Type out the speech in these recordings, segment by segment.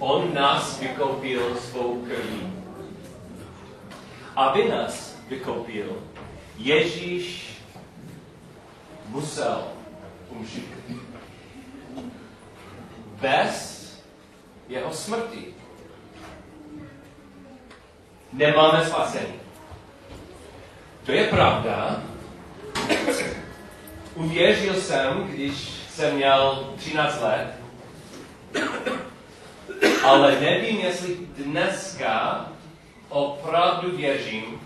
On nás vykoupil svou krví. Aby nás vykoupil, Ježíš musel umřít. Bez jeho smrti nemáme spasení. To je pravda. Uvěřil jsem, když jsem měl 13 let, ale nevím, jestli dneska opravdu věřím,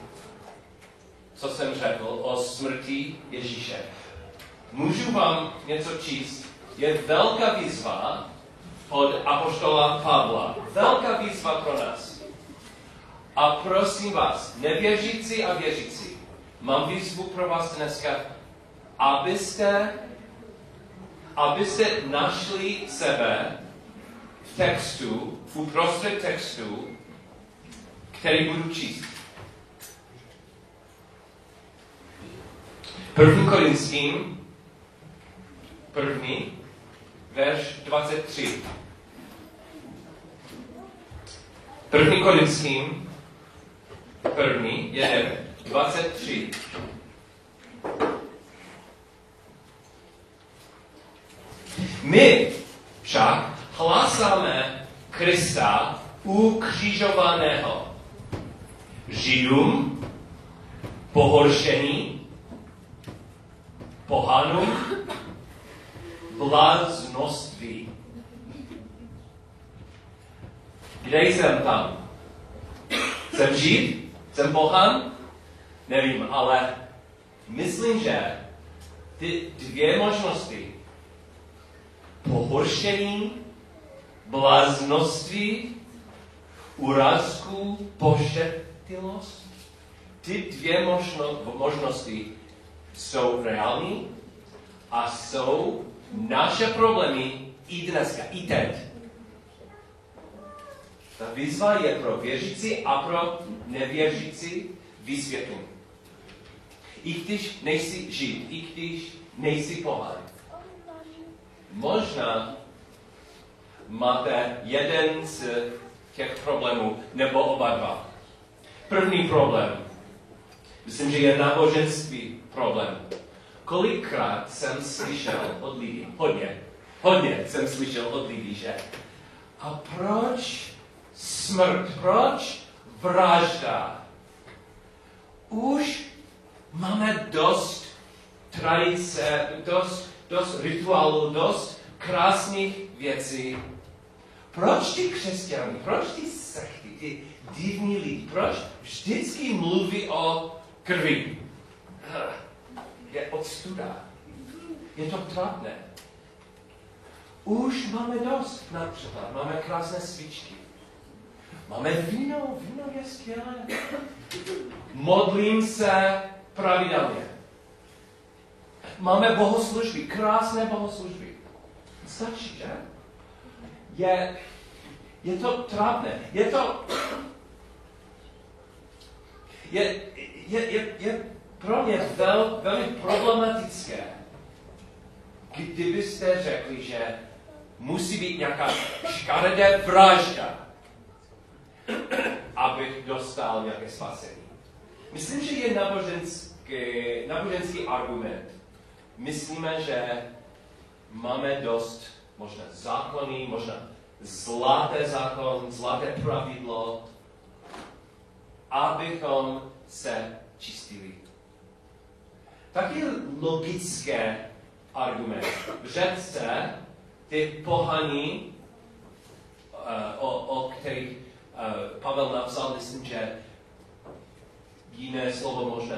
co jsem řekl o smrti Ježíše. Můžu vám něco číst? Je velká výzva od apoštola Pavla. Velká výzva pro nás. A prosím vás, nevěřící a věřící, mám výzvu pro vás dneska, abyste našli sebe v textu, uprostřed textu, který budu číst. 1. Korinským, 1. verš 23. 1. Korinským, 1. je 23. My však hlásáme Krista ukřižovaného. Židům pohoršení, pohanům bláznoství. Kde jsem tam? Jsem Žid? Jsem pohan? Nevím, ale myslím, že ty dvě možnosti, pohoršení, bláznoství, urážku, pošetilost, ty dvě možnosti jsou reální a jsou naše problémy i dneska, i teď. Ta výzva je pro věřící a pro nevěřící vysvětlení. I když nejsi Žid, i když nejsi pohan. Možná máte jeden z těch problémů, nebo oba dva. První problém. Myslím, že je náboženství problém. Kolikrát jsem slyšel od lidí, hodně jsem slyšel od lidí, že a proč smrt, proč vražda? Už máme dost tradice, dost rituálů, dost krásných věcí. Proč ty křesťané, proč ty sechty, ty divní lidi, proč vždycky mluví o krvi? Je odstuda. Je to trápné. Už máme dost, například. Máme krásné svíčky. Máme víno je skvělé. Modlím se pravidelně. Máme bohoslužby, krásné bohoslužby. Stačí, že? Je to trápné. Je pro mě velmi problematické, kdybyste řekli, že musí být nějaká škaredé vražda, abych dostal nějaké spasení. Myslím, že je náboženský argument. Myslíme, že máme dost možná zákony, možná zlaté zákon, zlaté pravidlo, abychom se čistili. Taky logické argument. V řece ty pohaní, o kterých Pavel napsal, myslím, že jiné slovo možná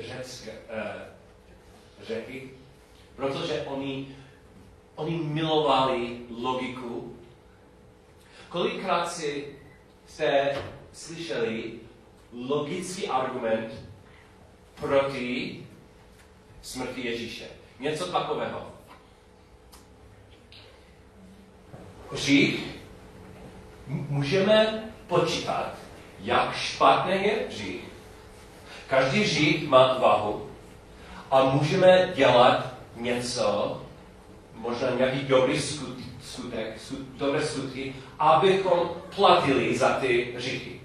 řecké řeky, protože oni milovali logiku. Kolikrát jste slyšeli logický argument proti smrti Ježíše. Něco takového. Hřích. Můžeme počítat, jak špatné je hřích. Každý hřích má váhu. A můžeme dělat něco, možná nějaký dobrý dobré skutky, abychom platili za ty hříchy.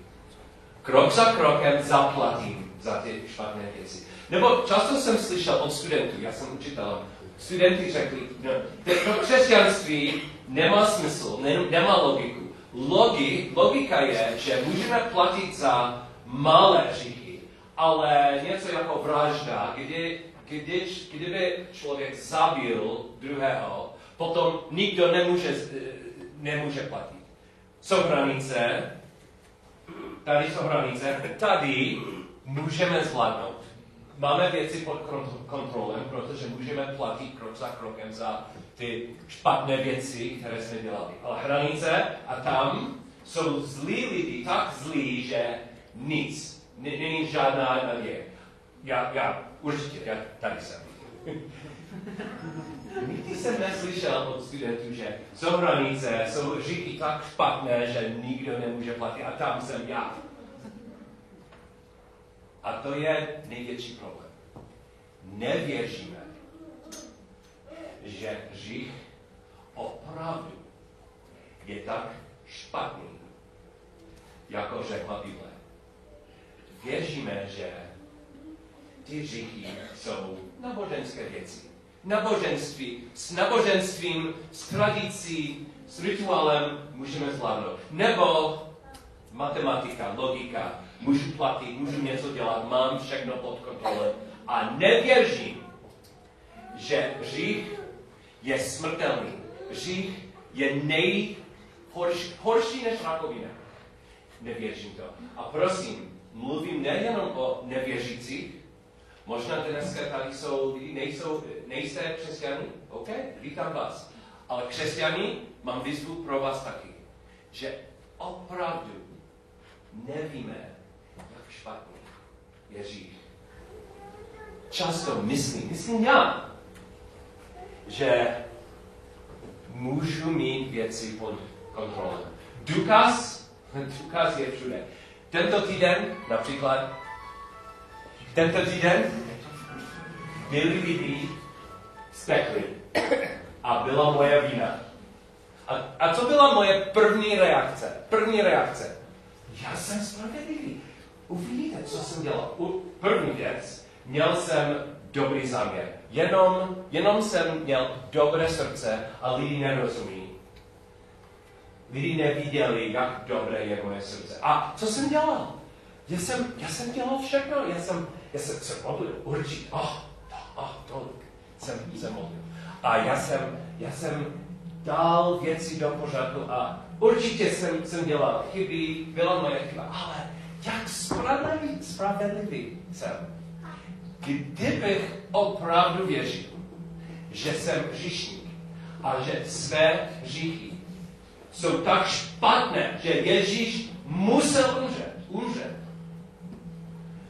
Krok za krokem zaplatím za ty špatné věci. Nebo často jsem slyšel od studentů, já jsem učitel, studenti řekli, no, to křesťanství nemá smysl, nemá logiku. Logika je, že můžeme platit za malé hříchy, ale něco jako vražda, kdyby člověk zabil druhého, potom nikdo nemůže platit. Jsou hranice, tady jsou hranice, tady můžeme zvládnout. Máme věci pod kontrolem, protože můžeme platit krok za krokem za ty špatné věci, které jsme dělali. Ale hranice a tam jsou zlí lidi, tak zlí, že nic, není žádná naděje. Já určitě, já tady jsem. Nikdy jsem neslyšel od studentů, že jsou hranice, jsou hříchy tak špatné, že nikdo nemůže platit a tam jsem já. A to je největší problém. Nevěříme, že hřích opravdu je tak špatný, jako řekla Bible. Věříme, že ty hříchy jsou náboženské věci. Naboženství, s naboženstvím, s tradicí, s rituálem můžeme zvládnout. Nebo matematika, logika, můžu platit, můžu něco dělat, mám všechno pod kontrolou. A nevěřím, že hřích je smrtelný. Hřích je nejhorší než rakovina. Nevěřím to. A prosím, mluvím nejenom o nevěřících, možná dneska tady jsou lidi, nejste křesťaní, OK? Vítám vás. Ale křesťaní, mám výzvu pro vás taky, že opravdu nevíme, jak špatný je hřích. Často myslím já, že můžu mít věci pod kontrolou. Důkaz je všude. Tento týden byli lidi stekli a byla moje vina. A co byla moje první reakce? Já jsem spravedlivý. Uvidíte, co jsem dělal. První věc, měl jsem dobrý záměr. Jenom jsem měl dobré srdce a lidi nerozumí. Lidi neviděli, jak dobré je moje srdce. A co jsem dělal? Já jsem dělal všechno. Já jsem se modlil, určitě. Tolik jsem se modlil. A já jsem dal věci do pořádku a určitě jsem dělal chyby, byla moje chyba. Ale jak spravedlivý jsem. Kdybych opravdu věřil, že jsem hříšník a že své hříchy jsou tak špatné, že Ježíš musel umřet.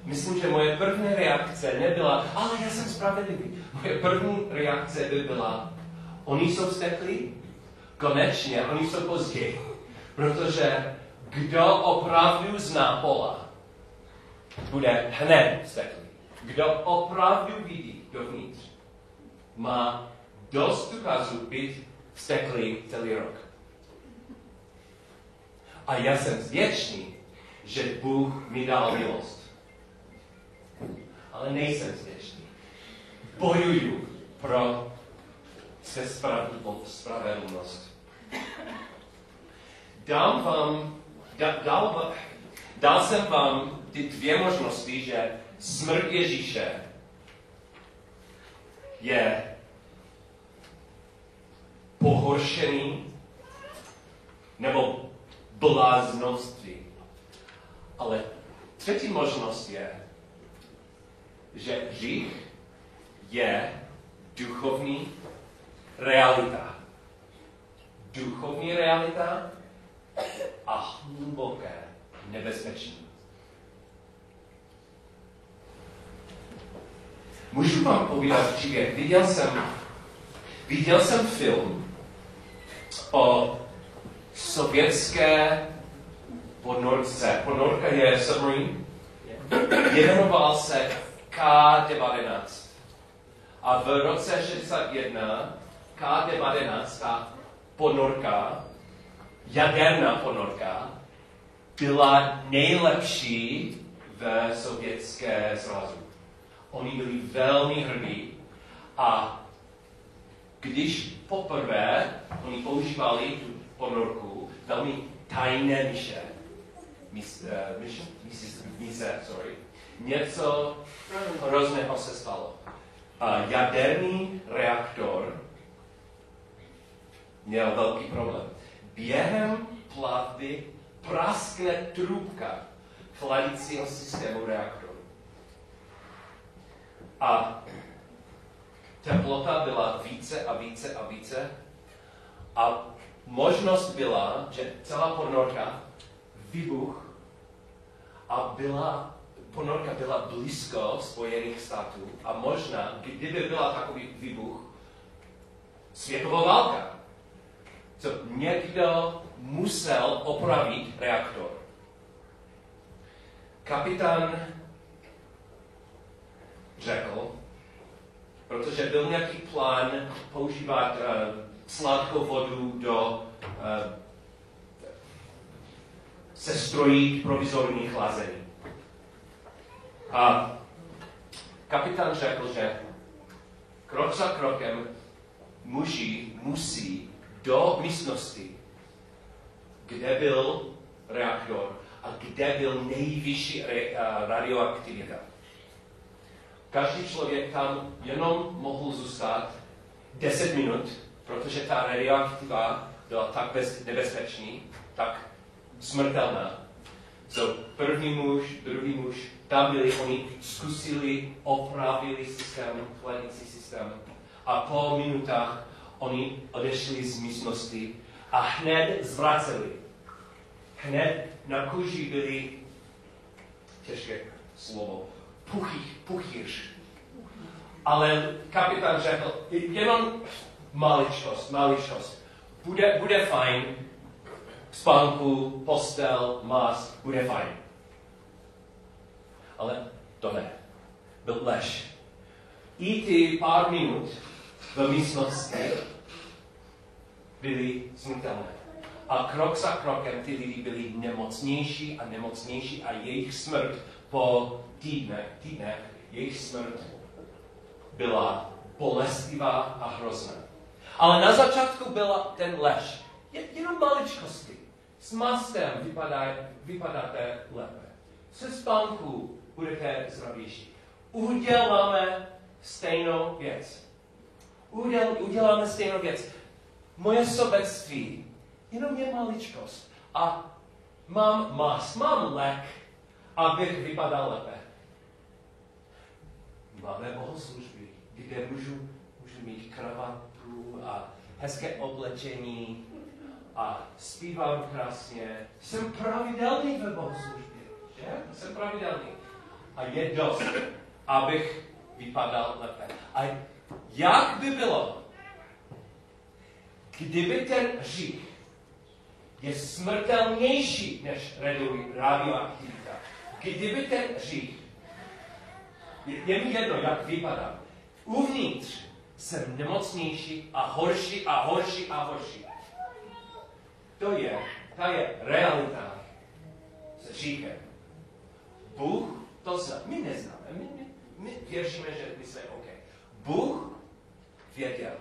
Myslím, že moje první reakce nebyla, ale já jsem spravedlivý. Moje první reakce by byla, oni jsou steklí? Konečně, oni jsou později. Protože kdo opravdu zná pola, bude hned steklý. Kdo opravdu vidí dovnitř, má dost důkazů být steklý celý rok. A já jsem vděčný, že Bůh mi dal milost. Ale nejsem zvěčný. Bojuju pro spravedlnost. Dal jsem vám ty dvě možnosti, že smrt Ježíše je pohoršený nebo bláznoství. Ale třetí možnost je, že hřích je duchovní realita. Duchovní realita a hluboké nebezpečí. Můžu vám povídat příběh. Viděl jsem film o sovětské ponorce. Ponorka je submarine. Jmenoval se K-19. A v roce 1961 K-19, ta ponorka, jaderná ponorka, byla nejlepší v Sovětské svazu. Oni byli velmi hrdí a když poprvé oni používali tu ponorku, velmi tajné mise, něco hrozného se stalo. Jaderný reaktor měl velký problém. Během plavby praskne trubka chladicího systému reaktoru. A teplota byla více a více a více. A možnost byla, že celá ponorka vybuch a ponorka byla blízko Spojených států a možná, kdyby byla takový výbuch, světová válka. Co někdo musel opravit reaktor. Kapitán řekl, protože byl nějaký plán používat sladkou vodu do sestrojit provizorní chlazení. A kapitán řekl, že krok za krokem muži musí do místnosti, kde byl reaktor a kde byl nejvyšší radioaktivita. Každý člověk tam jenom mohl zůstat 10 minut, protože ta radioaktiva byla tak nebezpečný, tak smrtelná. So, první muž, druhý muž, tam byli, oni zkusili, opravili systém, chladicí systém a po minutách oni odešli z místnosti a hned zvraceli. Hned na kůži byli, těžké slovo, puchýř. Ale kapitán řekl, jenom maličkost, bude fajn. Spánku, postel, mast, bude fajn. Ale to ne. Byl lež. I ty pár minut v místnosti byly smrtelné. A krok za krokem ty lidi byli nemocnější a nemocnější a jejich smrt po týdnech, jejich smrt byla bolestivá a hrozná. Ale na začátku byla ten lež. Jenom maličkosti. S mastem vypadáte lépe. Se spánku budete zdravější. Uděláme stejnou věc. Moje sobectví jenom je maličkost. A mám mast, mám lék, abych vypadal lépe. Máme bohoslužby, kde můžu mít kravatu a hezké oblečení. A zpívám krásně, jsem pravidelný ve bohoslužbě, že? Jsem pravidelný. A je dost, abych vypadal lépe. A jak by bylo, kdyby ten hřích je smrtelnější než radioaktivita, kdyby ten hřích, je mi jedno, jak vypadám, uvnitř jsem nemocnější a horší. Ta je realita s hříchem. Bůh to zná. My neznáme. My věříme, že my jsme OK. Bůh věděl,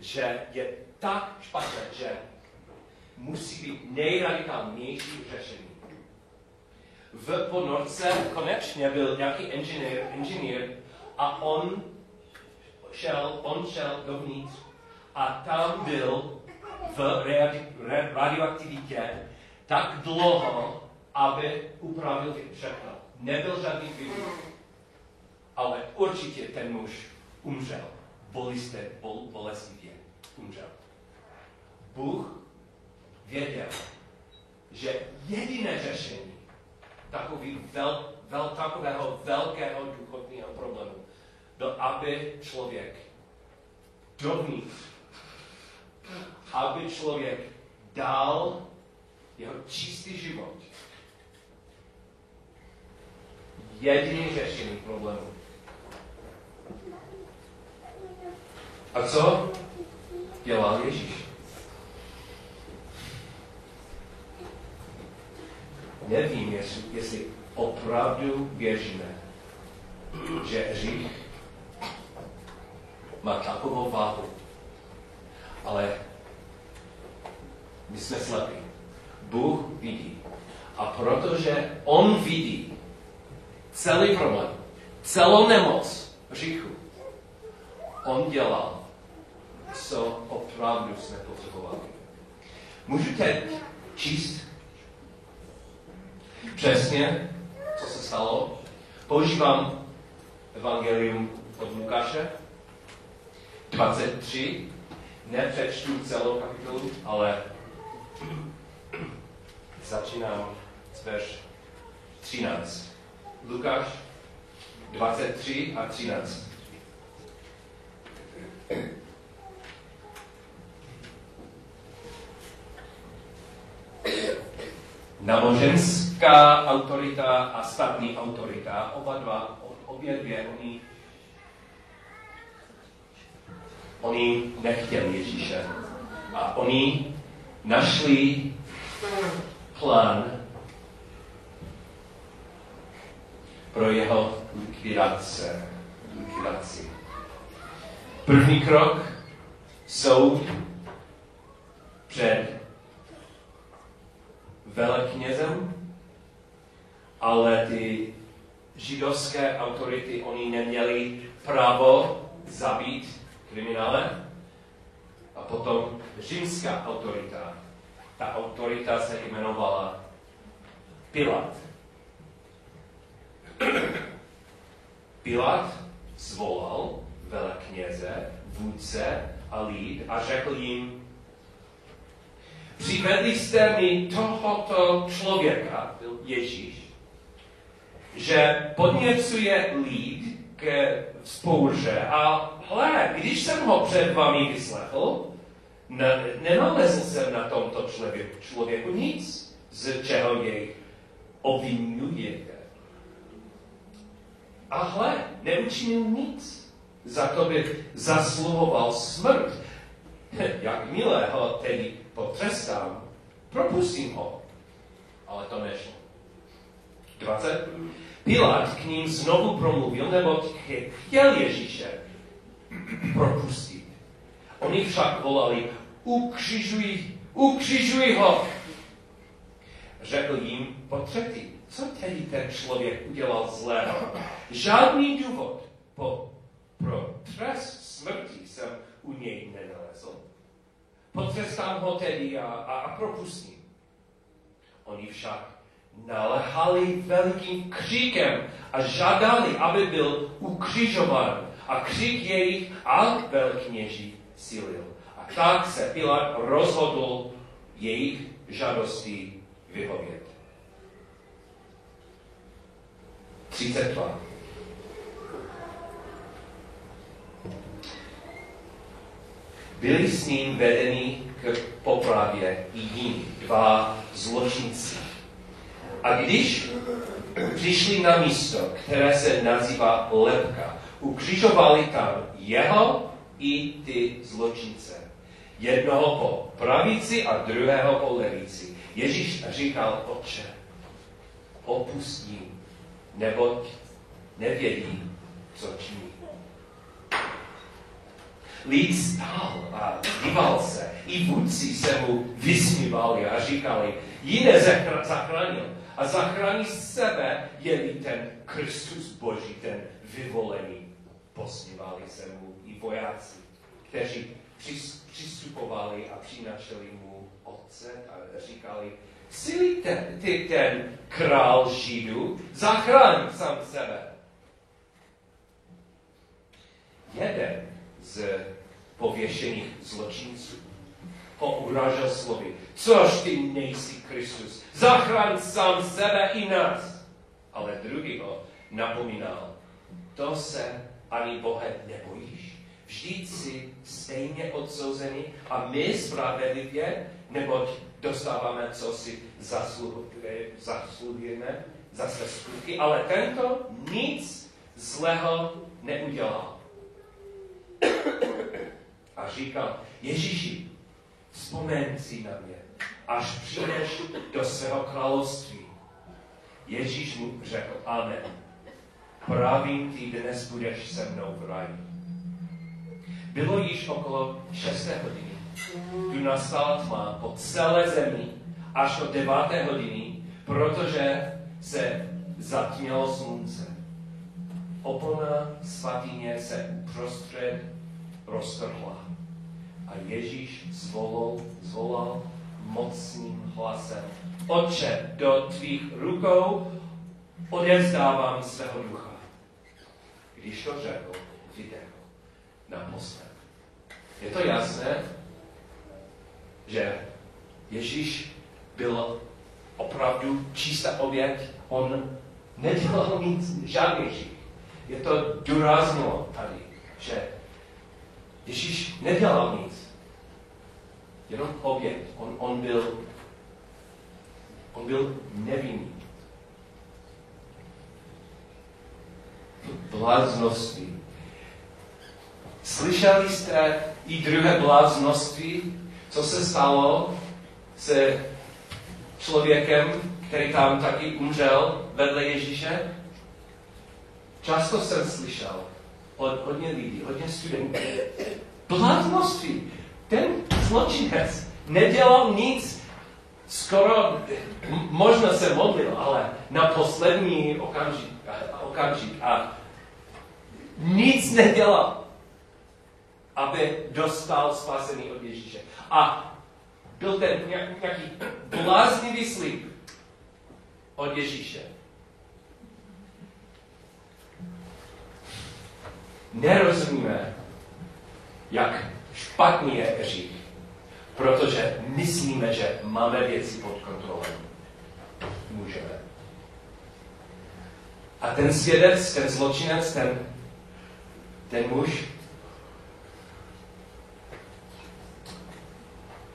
že je tak špatné, že musí být nejradikálnější řešení. V ponorce konečně byl nějaký inženýr a on šel dovnitř a tam byl v radioaktivitě tak dlouho, aby upravil všechno. Nebyl žádný výbuch, ale určitě ten muž umřel. Bolestivě umřel. Bůh věděl, že jediné řešení takového velkého duchovního problému byl, aby člověk dovnitř aby člověk dal jeho čistý život. Jediné řešení problému. A co dělal Ježíš? nevím, jestli opravdu věříme, že hřích má takovou váhu, ale my jsme slepí. Bůh vidí. A protože on vidí celý problém, celou nemoc hříchu, on dělal, co opravdu jsme potřebovali. Můžu teď číst přesně, co se stalo. Používám evangelium od Lukáše 23. Nepřečtu celou kapitolu, ale začínám s verš 13. Lukáš 23 a 13. Náboženská autorita a státní autorita, obě dvě, oni nechtěli Ježíše. A oni našli plán pro jeho likvidaci. První krok, soud před veleknězem, ale ty židovské autority, oni neměli právo zabít kriminále. A potom římská autorita. Ta autorita se jmenovala Pilát. Pilát zvolal velekněze, vůdce a lid a řekl jim: přivedli jste mi tohoto člověka, byl Ježíš, že podněcuje lid ke vzpouře a hle, když jsem ho před vámi vyslechl, nenalezl jsem na tomto člověku nic, z čeho jej obvinujete. A hle, neučinil nic, za to by zasluhoval smrt. Jakmile ho tedy potřestám, propustím ho. Ale to nešlo. 20. Pilát k ním znovu promluvil, neboť chtěl Ježíše propustit. Oni však volali: ukřižuj ho. Řekl jim potřetí: co tedy ten člověk udělal zlého? Žádný důvod pro trest smrti jsem u něj nenalezl. Potřestám ho tedy a propustím. Oni však naléhali velkým kříkem a žádali, aby byl ukřižován. A křík jejich a velkněží silil. A tak se Pilát rozhodl jejich žádostí vyhovět. 32. Byli s ním vedeni k popravě i jiní dva zločinci. A když přišli na místo, které se nazývá Lebka, ukřižovali tam jeho i ty zločince. Jednoho po pravici a druhého po levici. Ježíš říkal: Otče, opustím, neboť nevědí, co činí. Lid stál a díval se. I vůdci se mu vysmívali a říkali: jiné zachránil a zachrání sebe, je-li ten Kristus Boží, ten vyvolený. Posmívali se mu i vojáci, kteří přistupovali a přinášeli mu ocet a říkali: jsi-li ty ten král Židů, zachraň sám sebe. Jeden z pověšených zločinců ho urážel slovy: což ty nejsi Kristus, zachraň sám sebe i nás. Ale druhý ho napomínal: to se ani Bohem nebojíš, vždyť jsi stejně odsouzený a my spravedlivě, neboť dostáváme, co si zasluhujeme za své skutky, ale tento nic zlého neudělal. A říkal: Ježíši, vzpomeň si na mě, až přijdeš do svého království. Ježíš mu řekl, amen. Pravím ti, dnes budeš se mnou v ráji. Bylo již okolo 6 hodin. Tu nastala tma po celé zemi až do 9 hodiny, protože se zatmělo slunce. Opona svatyně se uprostřed roztrhla a Ježíš zvolal mocným hlasem. Otče, do tvých rukou odevzdávám svého ducha. Když to řekl, vydechl naposled. Je to jasné, že Ježíš byl opravdu čistá oběť. On nedělal nic, žádný hřích. Je to důrazno tady, že Ježíš nedělal nic. Jenom oběť. On byl nevinný. Bláznoství. Slyšeli jste i druhé bláznoství, co se stalo se člověkem, který tam taky umřel vedle Ježíše? Často jsem slyšel od hodně lidí, hodně studentů. Bláznoství. Ten zločinec nedělal nic, skoro možná se modlil, ale na poslední okamžik a nic nedělal, aby dostal spasení od Ježíše. A byl ten nějaký bláznivý slib od Ježíše. Nerozumíme, jak špatný je hřích, protože myslíme, že máme věci pod kontrolou. Můžeme. A ten svědec, ten zločinec, ten muž,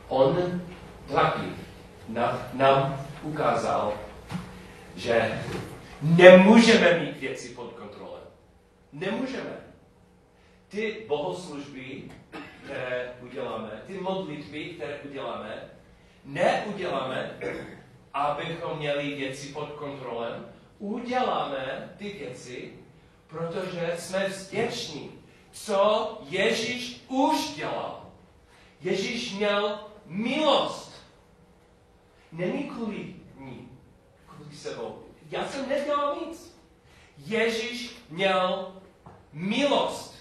on taky nám ukázal, že nemůžeme mít věci pod kontrolou. Nemůžeme. Ty bohoslužby, které uděláme, ty modlitby, které uděláme, neuděláme, abychom měli věci pod kontrolem. Uděláme ty věci, protože jsme vděční, co Ježíš už dělal. Ježíš měl milost. Není kvůli ní, kvůli sebou. Já jsem nedělal nic. Ježíš měl milost.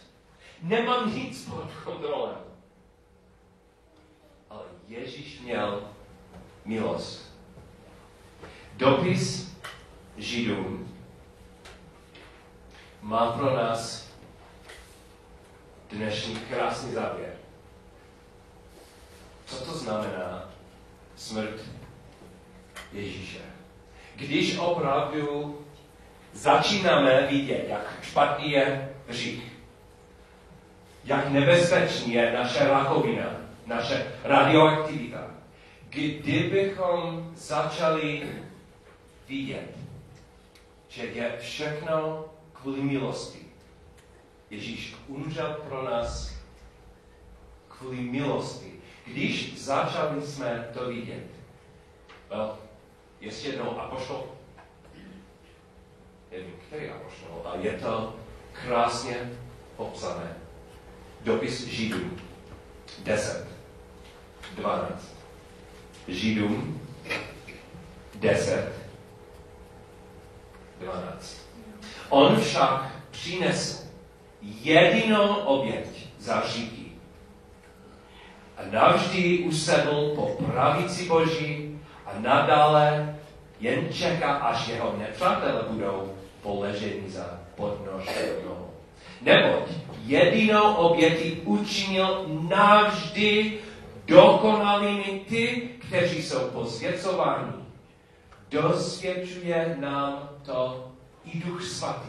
Nemám nic pod kontrolem. Ale Ježíš měl milost. Dopis Židům má pro nás dnešní krásný závěr. Co to znamená smrt Ježíše? Když opravdu začínáme vidět, jak špatný je hřích, jak nebezpečný je naše rakovina, naše radioaktivita, kdybychom začali vidět, že je všechno kvůli milosti. Ježíš umřel pro nás kvůli milosti. Když začali jsme to vidět, ještě jednou apoštol, nevím, který apoštol, ale je to krásně popsané. Dopis Židům 10:12. Židům 10:12. On však přinesl jedinou oběť za hříchy a navždy usedl po pravici Boží a nadále jen čeká, až jeho nepřátelé budou poleženi za podnož nohou. Neboť jedinou obětí učinil navždy dokonalými ty, kteří jsou posvěcováni. Dosvědčuje nám to i Duch Svatý,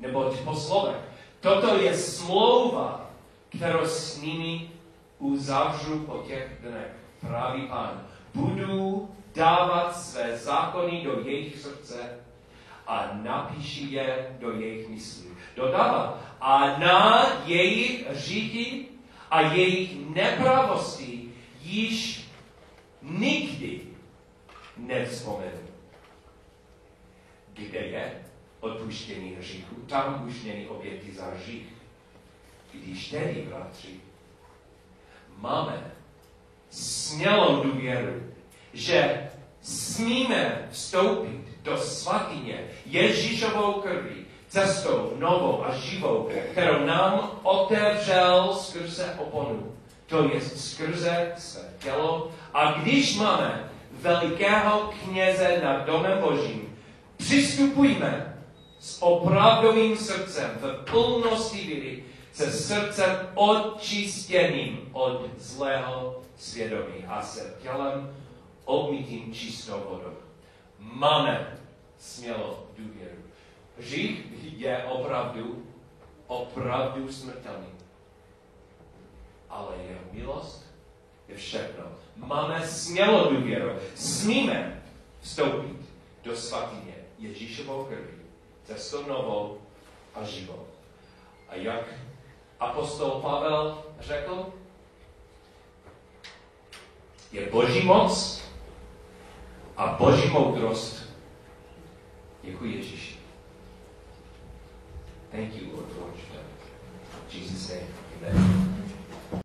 neboť po slovech. Toto je smlouva, kterou s nimi uzavřu po těch dnech, praví Pán. Budu dávat své zákony do jejich srdce a napíši je do jejich myslí. Dodává. A na jejich hříchy a jejich nepravosti již nikdy nevzpomenu. kde je odpuštění hříchů, tam už není oběti za hřích. Když tedy, bratři, máme smělou důvěru, že smíme vstoupit do svatyně Ježíšovou krví, cestou novou a živou, kterou nám otevřel skrze oponu, to je skrze své tělo. A když máme velikého kněze nad domem Božím, přistupujme s opravdovým srdcem v plnosti víry, se srdcem odčištěným od zlého svědomí a se tělem obmytým čistou vodou. Máme smělou důvěru. Hřích je opravdu smrtelný. Ale jeho milost je všechno. Máme smělou důvěru. Smíme vstoupit do svatyně Ježíšovou krví, cestou novou a živou. A jak apostol Pavel řekl, je Boží moc a Boží moudrost. Děkuji Ježíši. Thank you, Lord, for what you've done. In Jesus' name, amen.